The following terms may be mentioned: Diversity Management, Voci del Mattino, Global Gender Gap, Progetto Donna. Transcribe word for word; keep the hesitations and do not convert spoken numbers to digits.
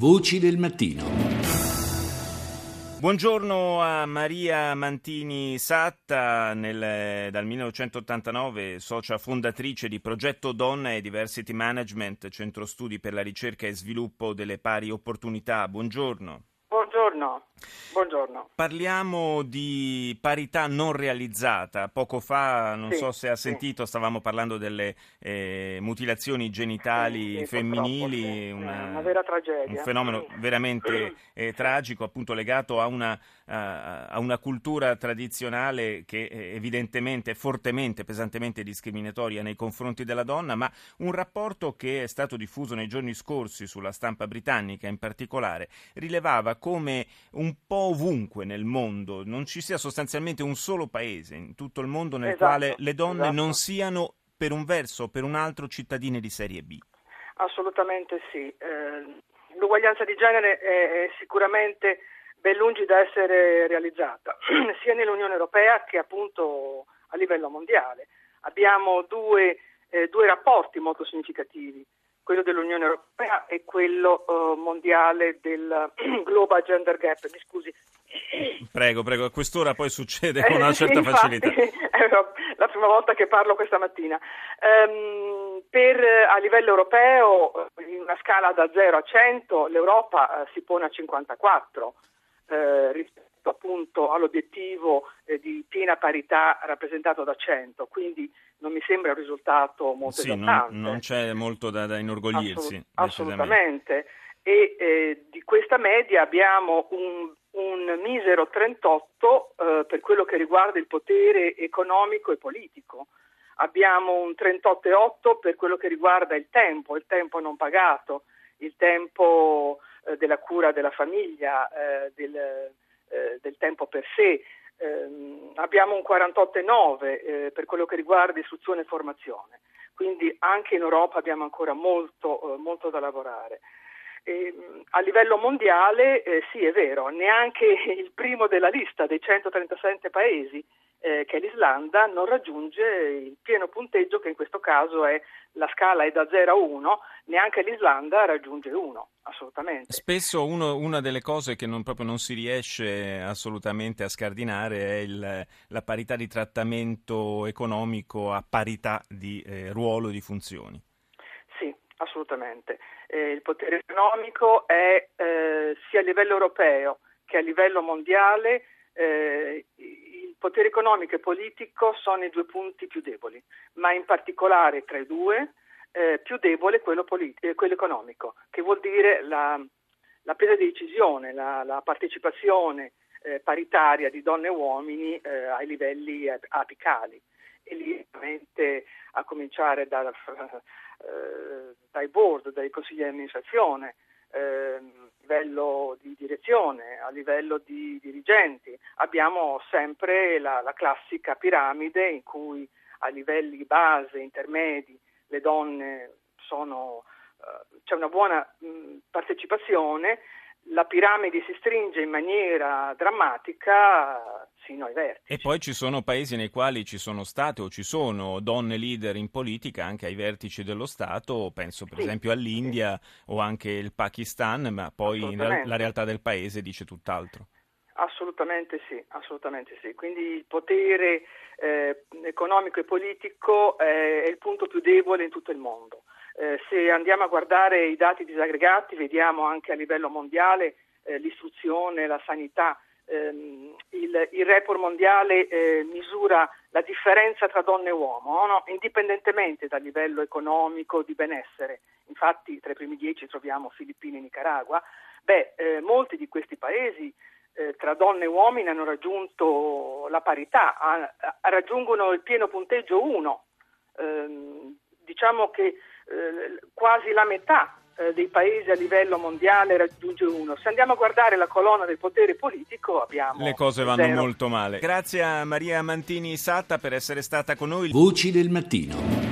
Voci del mattino. Buongiorno a Maria Mantini-Satta, nel, dal millenovecentottantanove socia fondatrice di Progetto Donna e Diversity Management, centro studi per la ricerca e sviluppo delle pari opportunità. Buongiorno. Buongiorno. Buongiorno. Parliamo di parità non realizzata. Poco fa, non sì, so se ha sentito, sì. Stavamo parlando delle eh, mutilazioni genitali sì, sì, femminili, sì. una, una vera tragedia. Un fenomeno sì. veramente eh, tragico, appunto legato a una, a, a una cultura tradizionale che evidentemente è fortemente, pesantemente discriminatoria nei confronti della donna, ma un rapporto che è stato diffuso nei giorni scorsi sulla stampa britannica in particolare rilevava come un po' ovunque nel mondo non ci sia sostanzialmente un solo paese in tutto il mondo nel esatto, quale le donne esatto. non siano per un verso o per un altro cittadine di serie B. Assolutamente sì. Eh, l'uguaglianza di genere è, è sicuramente ben lungi da essere realizzata, sia nell'Unione Europea che appunto a livello mondiale. Abbiamo due, eh, due rapporti molto significativi, quello dell'Unione Europea e quello uh, mondiale del Global Gender Gap, mi scusi. Prego, prego, a quest'ora poi succede con una certa Infatti, facilità. È la prima volta che parlo questa mattina. Um, per, a livello europeo, in una scala da zero a cento, l'Europa uh, si pone a cinquantaquattro uh, rispetto appunto all'obiettivo uh, di piena parità rappresentato da cento, quindi non mi sembra un risultato molto sì, esaltante. Non, non c'è molto da, da inorgogliersi. Assolut- assolutamente. E eh, di questa media abbiamo un, un misero trentotto eh, per quello che riguarda il potere economico e politico. Abbiamo un trentotto virgola otto per quello che riguarda il tempo, il tempo non pagato, il tempo eh, della cura della famiglia, eh, del, eh, del tempo per sé. Eh, abbiamo un quarantotto virgola nove eh, per quello che riguarda istruzione e formazione, quindi anche in Europa abbiamo ancora molto, eh, molto da lavorare. Eh, a livello mondiale eh, sì, è vero, neanche il primo della lista dei centotrentasette paesi, eh, che è l'Islanda, non raggiunge il pieno punteggio, che in questo caso è la scala è da zero a uno, neanche l'Islanda raggiunge uno. Assolutamente. Spesso uno, una delle cose che non, proprio non si riesce assolutamente a scardinare è il, la parità di trattamento economico a parità di eh, ruolo, di funzioni. Sì, assolutamente. Eh, il potere economico è eh, sia a livello europeo che a livello mondiale, eh, il potere economico e politico sono i due punti più deboli, ma in particolare tra i due Eh, più debole quello, politi- eh, quello economico, che vuol dire la, la presa di decisione, la, la partecipazione eh, paritaria di donne e uomini eh, ai livelli ap- apicali. E lì ovviamente a cominciare da, eh, dai board, dai consigli di amministrazione, eh, a livello di direzione, a livello di dirigenti, abbiamo sempre la, la classica piramide in cui a livelli base, intermedi, le donne sono, uh, c'è una buona mh, partecipazione, la piramide si stringe in maniera drammatica sino ai vertici. E poi ci sono paesi nei quali ci sono state o ci sono donne leader in politica anche ai vertici dello Stato, penso per sì, esempio all'India sì. o anche il Pakistan, ma poi la, la realtà del paese dice tutt'altro. Assolutamente sì, assolutamente sì. Quindi il potere eh, economico e politico eh, è il punto più debole in tutto il mondo. Eh, se andiamo a guardare i dati disaggregati, vediamo anche a livello mondiale eh, l'istruzione, la sanità. Ehm, il, il report mondiale eh, misura la differenza tra donna e uomo, no? Indipendentemente dal livello economico di benessere. Infatti tra i primi dieci troviamo Filippine e Nicaragua. Beh, eh, molti di questi paesi Eh, tra donne e uomini hanno raggiunto la parità, a, a, raggiungono il pieno punteggio uno. Eh, diciamo che eh, quasi la metà eh, dei paesi a livello mondiale raggiunge uno. Se andiamo a guardare la colonna del potere politico abbiamo le cose vanno zero. Molto male. Grazie a Maria Mantini-Satta per essere stata con noi. Voci del mattino.